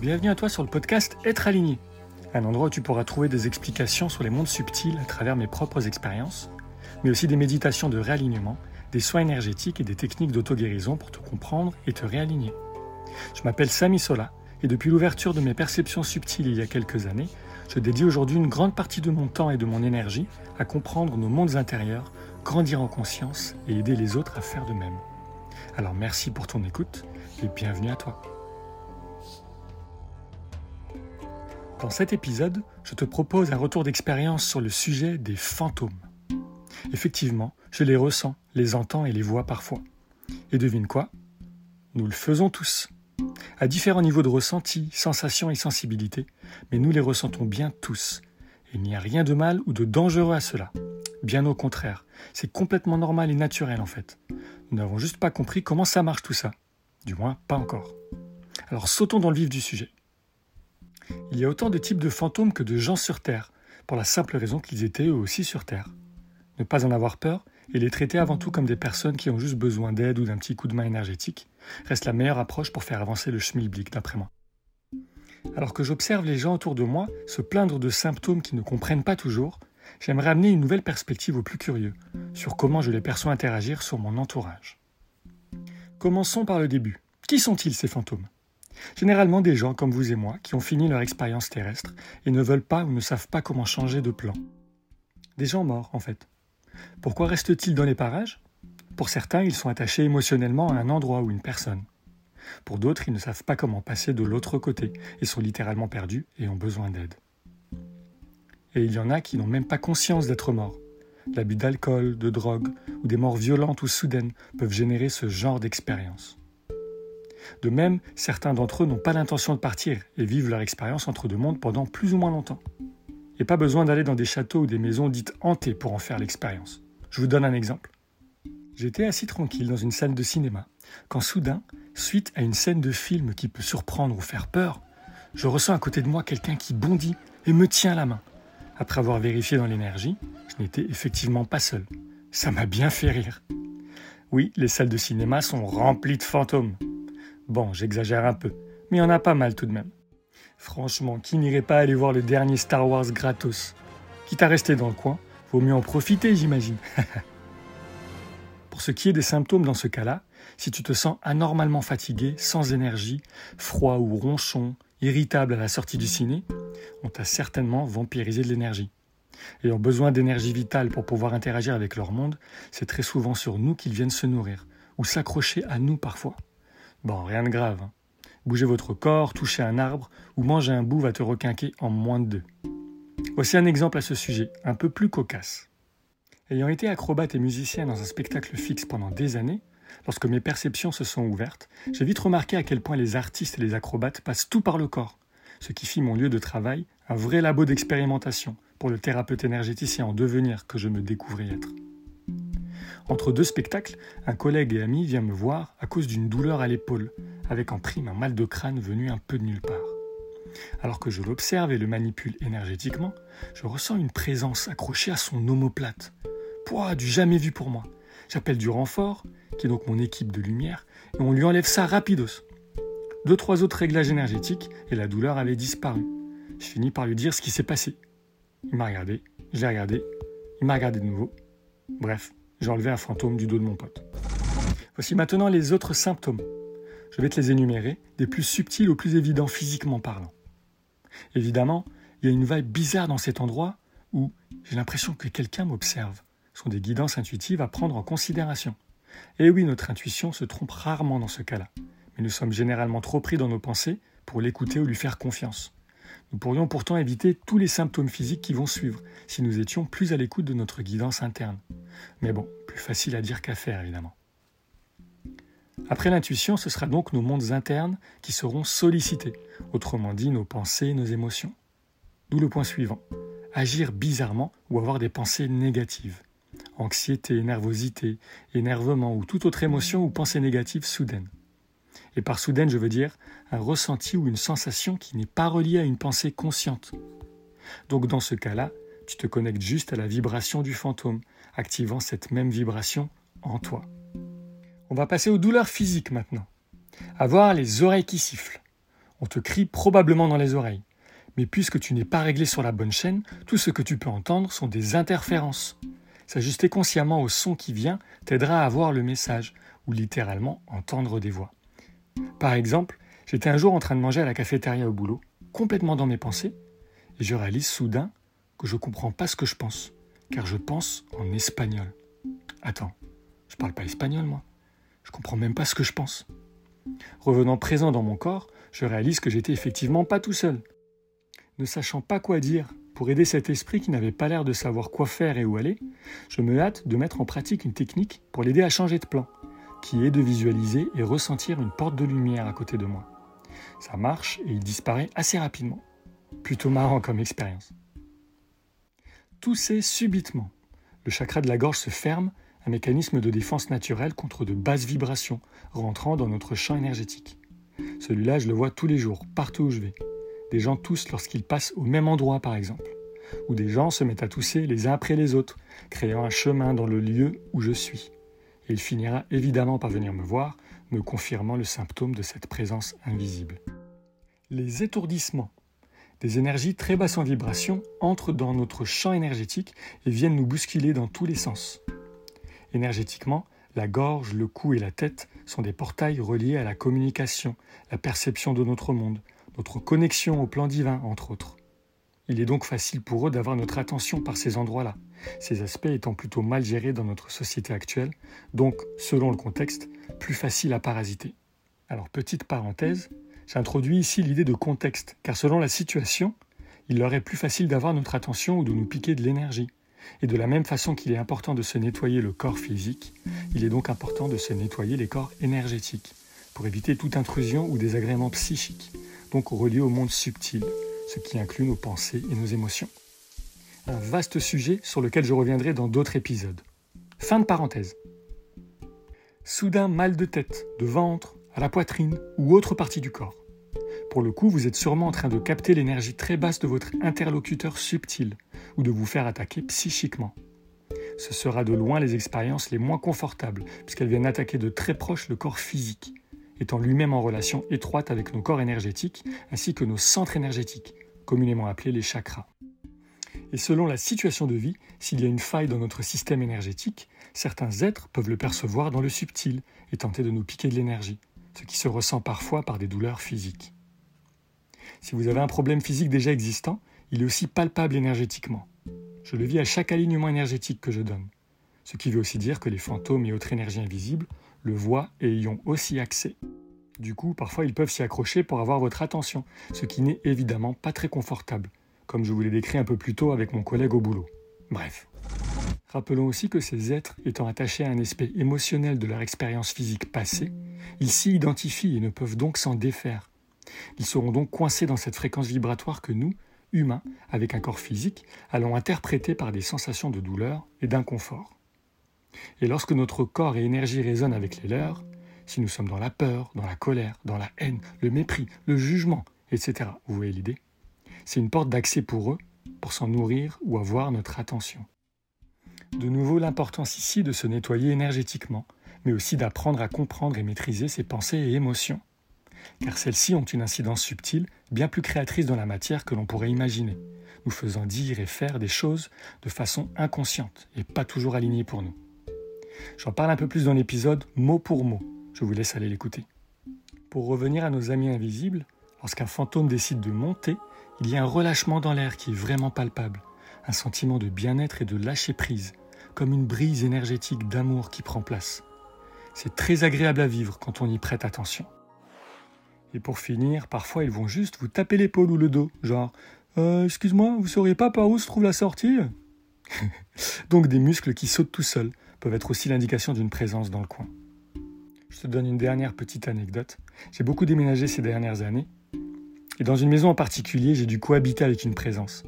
Bienvenue à toi sur le podcast Être Aligné, un endroit où tu pourras trouver des explications sur les mondes subtils à travers mes propres expériences, mais aussi des méditations de réalignement, des soins énergétiques et des techniques d'auto-guérison pour te comprendre et te réaligner. Je m'appelle Samy Sola et depuis l'ouverture de mes perceptions subtiles il y a quelques années, je dédie aujourd'hui une grande partie de mon temps et de mon énergie à comprendre nos mondes intérieurs, grandir en conscience et aider les autres à faire de même. Alors merci pour ton écoute et bienvenue à toi. Dans cet épisode, je te propose un retour d'expérience sur le sujet des fantômes. Effectivement, je les ressens, les entends et les vois parfois. Et devine quoi ? Nous le faisons tous, à différents niveaux de ressenti, sensations et sensibilité, mais nous les ressentons bien tous. Et il n'y a rien de mal ou de dangereux à cela. Bien au contraire, c'est complètement normal et naturel en fait. Nous n'avons juste pas compris comment ça marche tout ça. Du moins, pas encore. Alors sautons dans le vif du sujet. Il y a autant de types de fantômes que de gens sur Terre, pour la simple raison qu'ils étaient eux aussi sur Terre. Ne pas en avoir peur et les traiter avant tout comme des personnes qui ont juste besoin d'aide ou d'un petit coup de main énergétique reste la meilleure approche pour faire avancer le schmilblick d'après moi. Alors que j'observe les gens autour de moi se plaindre de symptômes qu'ils ne comprennent pas toujours, j'aimerais amener une nouvelle perspective aux plus curieux sur comment je les perçois interagir sur mon entourage. Commençons par le début. Qui sont-ils ces fantômes ? Généralement des gens comme vous et moi qui ont fini leur expérience terrestre et ne veulent pas ou ne savent pas comment changer de plan. Des gens morts en fait. Pourquoi restent-ils dans les parages ? Pour certains, ils sont attachés émotionnellement à un endroit ou une personne. Pour d'autres, ils ne savent pas comment passer de l'autre côté et sont littéralement perdus et ont besoin d'aide. Et il y en a qui n'ont même pas conscience d'être morts. L'abus d'alcool, de drogue ou des morts violentes ou soudaines peuvent générer ce genre d'expérience. De même, certains d'entre eux n'ont pas l'intention de partir et vivent leur expérience entre deux mondes pendant plus ou moins longtemps. Et pas besoin d'aller dans des châteaux ou des maisons dites hantées pour en faire l'expérience. Je vous donne un exemple. J'étais assis tranquille dans une salle de cinéma, quand soudain, suite à une scène de film qui peut surprendre ou faire peur, je ressens à côté de moi quelqu'un qui bondit et me tient la main. Après avoir vérifié dans l'énergie, je n'étais effectivement pas seul. Ça m'a bien fait rire. Oui, les salles de cinéma sont remplies de fantômes. Bon, j'exagère un peu, mais il y en a pas mal tout de même. Franchement, qui n'irait pas aller voir le dernier Star Wars gratos ? Quitte à rester dans le coin, vaut mieux en profiter, j'imagine. Pour ce qui est des symptômes dans ce cas-là, si tu te sens anormalement fatigué, sans énergie, froid ou ronchon, irritable à la sortie du ciné, on t'a certainement vampirisé de l'énergie. Ayant besoin d'énergie vitale pour pouvoir interagir avec leur monde, c'est très souvent sur nous qu'ils viennent se nourrir, ou s'accrocher à nous parfois. Bon, rien de grave, hein. Bouger votre corps, toucher un arbre ou manger un bout va te requinquer en moins de 2. Voici un exemple à ce sujet, un peu plus cocasse. Ayant été acrobate et musicien dans un spectacle fixe pendant des années, lorsque mes perceptions se sont ouvertes, j'ai vite remarqué à quel point les artistes et les acrobates passent tout par le corps, ce qui fit mon lieu de travail un vrai labo d'expérimentation pour le thérapeute énergéticien en devenir que je me découvrais être. Entre deux spectacles, un collègue et ami vient me voir à cause d'une douleur à l'épaule, avec en prime un mal de crâne venu un peu de nulle part. Alors que je l'observe et le manipule énergétiquement, je ressens une présence accrochée à son omoplate. Pouah, du jamais vu pour moi. J'appelle du renfort, qui est donc mon équipe de lumière, et on lui enlève ça rapidos. 2-3 autres réglages énergétiques et la douleur avait disparu. Je finis par lui dire ce qui s'est passé. Il m'a regardé, je l'ai regardé, il m'a regardé de nouveau. Bref. J'ai enlevé un fantôme du dos de mon pote. Voici maintenant les autres symptômes. Je vais te les énumérer, des plus subtils aux plus évidents physiquement parlant. Évidemment, il y a une vibe bizarre dans cet endroit où j'ai l'impression que quelqu'un m'observe. Ce sont des guidances intuitives à prendre en considération. Et oui, notre intuition se trompe rarement dans ce cas-là, mais nous sommes généralement trop pris dans nos pensées pour l'écouter ou lui faire confiance. Nous pourrions pourtant éviter tous les symptômes physiques qui vont suivre si nous étions plus à l'écoute de notre guidance interne. Mais bon, plus facile à dire qu'à faire évidemment. Après l'intuition, ce sera donc nos mondes internes qui seront sollicités, autrement dit nos pensées et nos émotions. D'où le point suivant, agir bizarrement ou avoir des pensées négatives. Anxiété, nervosité, énervement ou toute autre émotion ou pensée négative soudaine. Et par soudaine, je veux dire un ressenti ou une sensation qui n'est pas reliée à une pensée consciente. Donc dans ce cas-là, tu te connectes juste à la vibration du fantôme, activant cette même vibration en toi. On va passer aux douleurs physiques maintenant. Avoir les oreilles qui sifflent. On te crie probablement dans les oreilles. Mais puisque tu n'es pas réglé sur la bonne chaîne, tout ce que tu peux entendre sont des interférences. S'ajuster consciemment au son qui vient t'aidera à avoir le message, ou littéralement entendre des voix. Par exemple, j'étais un jour en train de manger à la cafétéria au boulot, complètement dans mes pensées, et je réalise soudain que je ne comprends pas ce que je pense, car je pense en espagnol. Attends, je ne parle pas espagnol moi, je ne comprends même pas ce que je pense. Revenant présent dans mon corps, je réalise que j'étais effectivement pas tout seul. Ne sachant pas quoi dire pour aider cet esprit qui n'avait pas l'air de savoir quoi faire et où aller, je me hâte de mettre en pratique une technique pour l'aider à changer de plan, qui est de visualiser et ressentir une porte de lumière à côté de moi. Ça marche et il disparaît assez rapidement. Plutôt marrant comme expérience. Tousser subitement. Le chakra de la gorge se ferme, un mécanisme de défense naturelle contre de basses vibrations rentrant dans notre champ énergétique. Celui-là, je le vois tous les jours, partout où je vais. Des gens toussent lorsqu'ils passent au même endroit, par exemple. Ou des gens se mettent à tousser les uns après les autres, créant un chemin dans le lieu où je suis. Et il finira évidemment par venir me voir, me confirmant le symptôme de cette présence invisible. Les étourdissements. Des énergies très basses en vibration entrent dans notre champ énergétique et viennent nous bousculer dans tous les sens. Énergétiquement, la gorge, le cou et la tête sont des portails reliés à la communication, la perception de notre monde, notre connexion au plan divin, entre autres. Il est donc facile pour eux d'avoir notre attention par ces endroits-là, ces aspects étant plutôt mal gérés dans notre société actuelle, donc, selon le contexte, plus facile à parasiter. Alors, petite parenthèse, j'introduis ici l'idée de contexte, car selon la situation, il leur est plus facile d'avoir notre attention ou de nous piquer de l'énergie. Et de la même façon qu'il est important de se nettoyer le corps physique, il est donc important de se nettoyer les corps énergétiques, pour éviter toute intrusion ou désagrément psychique, donc relié au monde subtil, ce qui inclut nos pensées et nos émotions. Un vaste sujet sur lequel je reviendrai dans d'autres épisodes. Fin de parenthèse. Soudain mal de tête, de ventre, à la poitrine ou autre partie du corps. Pour le coup, vous êtes sûrement en train de capter l'énergie très basse de votre interlocuteur subtil ou de vous faire attaquer psychiquement. Ce sera de loin les expériences les moins confortables puisqu'elles viennent attaquer de très proche le corps physique, étant lui-même en relation étroite avec nos corps énergétiques ainsi que nos centres énergétiques, communément appelés les chakras. Et selon la situation de vie, s'il y a une faille dans notre système énergétique, certains êtres peuvent le percevoir dans le subtil et tenter de nous piquer de l'énergie, ce qui se ressent parfois par des douleurs physiques. Si vous avez un problème physique déjà existant, il est aussi palpable énergétiquement. Je le vis à chaque alignement énergétique que je donne, ce qui veut aussi dire que les fantômes et autres énergies invisibles le voient et y ont aussi accès. Du coup, parfois ils peuvent s'y accrocher pour avoir votre attention, ce qui n'est évidemment pas très confortable, comme je vous l'ai décrit un peu plus tôt avec mon collègue au boulot. Bref. Rappelons aussi que ces êtres étant attachés à un aspect émotionnel de leur expérience physique passée, ils s'y identifient et ne peuvent donc s'en défaire. Ils seront donc coincés dans cette fréquence vibratoire que nous, humains, avec un corps physique, allons interpréter par des sensations de douleur et d'inconfort. Et lorsque notre corps et énergie résonnent avec les leurs, si nous sommes dans la peur, dans la colère, dans la haine, le mépris, le jugement, etc., vous voyez l'idée ? C'est une porte d'accès pour eux, pour s'en nourrir ou avoir notre attention. De nouveau, l'importance ici de se nettoyer énergétiquement, mais aussi d'apprendre à comprendre et maîtriser ses pensées et émotions. Car celles-ci ont une incidence subtile, bien plus créatrice dans la matière que l'on pourrait imaginer, nous faisant dire et faire des choses de façon inconsciente et pas toujours alignée pour nous. J'en parle un peu plus dans l'épisode « Mot pour mot », je vous laisse aller l'écouter. Pour revenir à nos amis invisibles, lorsqu'un fantôme décide de monter, il y a un relâchement dans l'air qui est vraiment palpable, un sentiment de bien-être et de lâcher prise, comme une brise énergétique d'amour qui prend place. C'est très agréable à vivre quand on y prête attention. Et pour finir, parfois ils vont juste vous taper l'épaule ou le dos, genre « Excuse-moi, vous sauriez pas par où se trouve la sortie ?» Donc des muscles qui sautent tout seuls peuvent être aussi l'indication d'une présence dans le coin. Je te donne une dernière petite anecdote. J'ai beaucoup déménagé ces dernières années, et dans une maison en particulier, j'ai dû cohabiter avec une présence.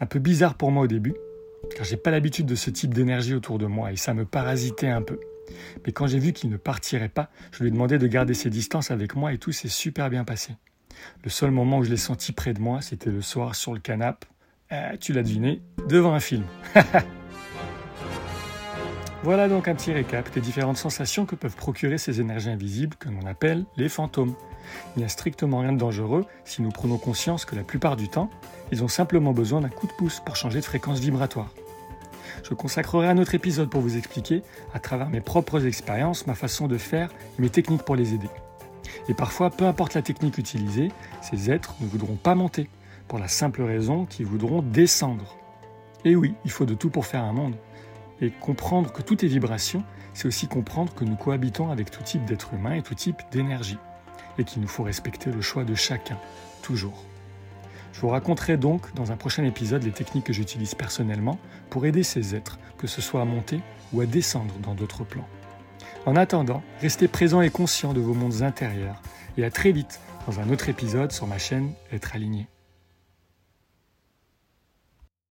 Un peu bizarre pour moi au début, car j'ai pas l'habitude de ce type d'énergie autour de moi et ça me parasitait un peu. Mais quand j'ai vu qu'il ne partirait pas, je lui ai demandé de garder ses distances avec moi et tout s'est super bien passé. Le seul moment où je l'ai senti près de moi, c'était le soir sur le canapé, tu l'as deviné, devant un film. Voilà donc un petit récap des différentes sensations que peuvent procurer ces énergies invisibles que l'on appelle les fantômes. Il n'y a strictement rien de dangereux si nous prenons conscience que la plupart du temps, ils ont simplement besoin d'un coup de pouce pour changer de fréquence vibratoire. Je consacrerai un autre épisode pour vous expliquer, à travers mes propres expériences, ma façon de faire et mes techniques pour les aider. Et parfois, peu importe la technique utilisée, ces êtres ne voudront pas monter, pour la simple raison qu'ils voudront descendre. Et oui, il faut de tout pour faire un monde. Et comprendre que tout est vibration, c'est aussi comprendre que nous cohabitons avec tout type d'êtres humains et tout type d'énergie, et qu'il nous faut respecter le choix de chacun, toujours. Je vous raconterai donc dans un prochain épisode les techniques que j'utilise personnellement pour aider ces êtres, que ce soit à monter ou à descendre dans d'autres plans. En attendant, restez présents et conscients de vos mondes intérieurs, et à très vite dans un autre épisode sur ma chaîne Être Aligné.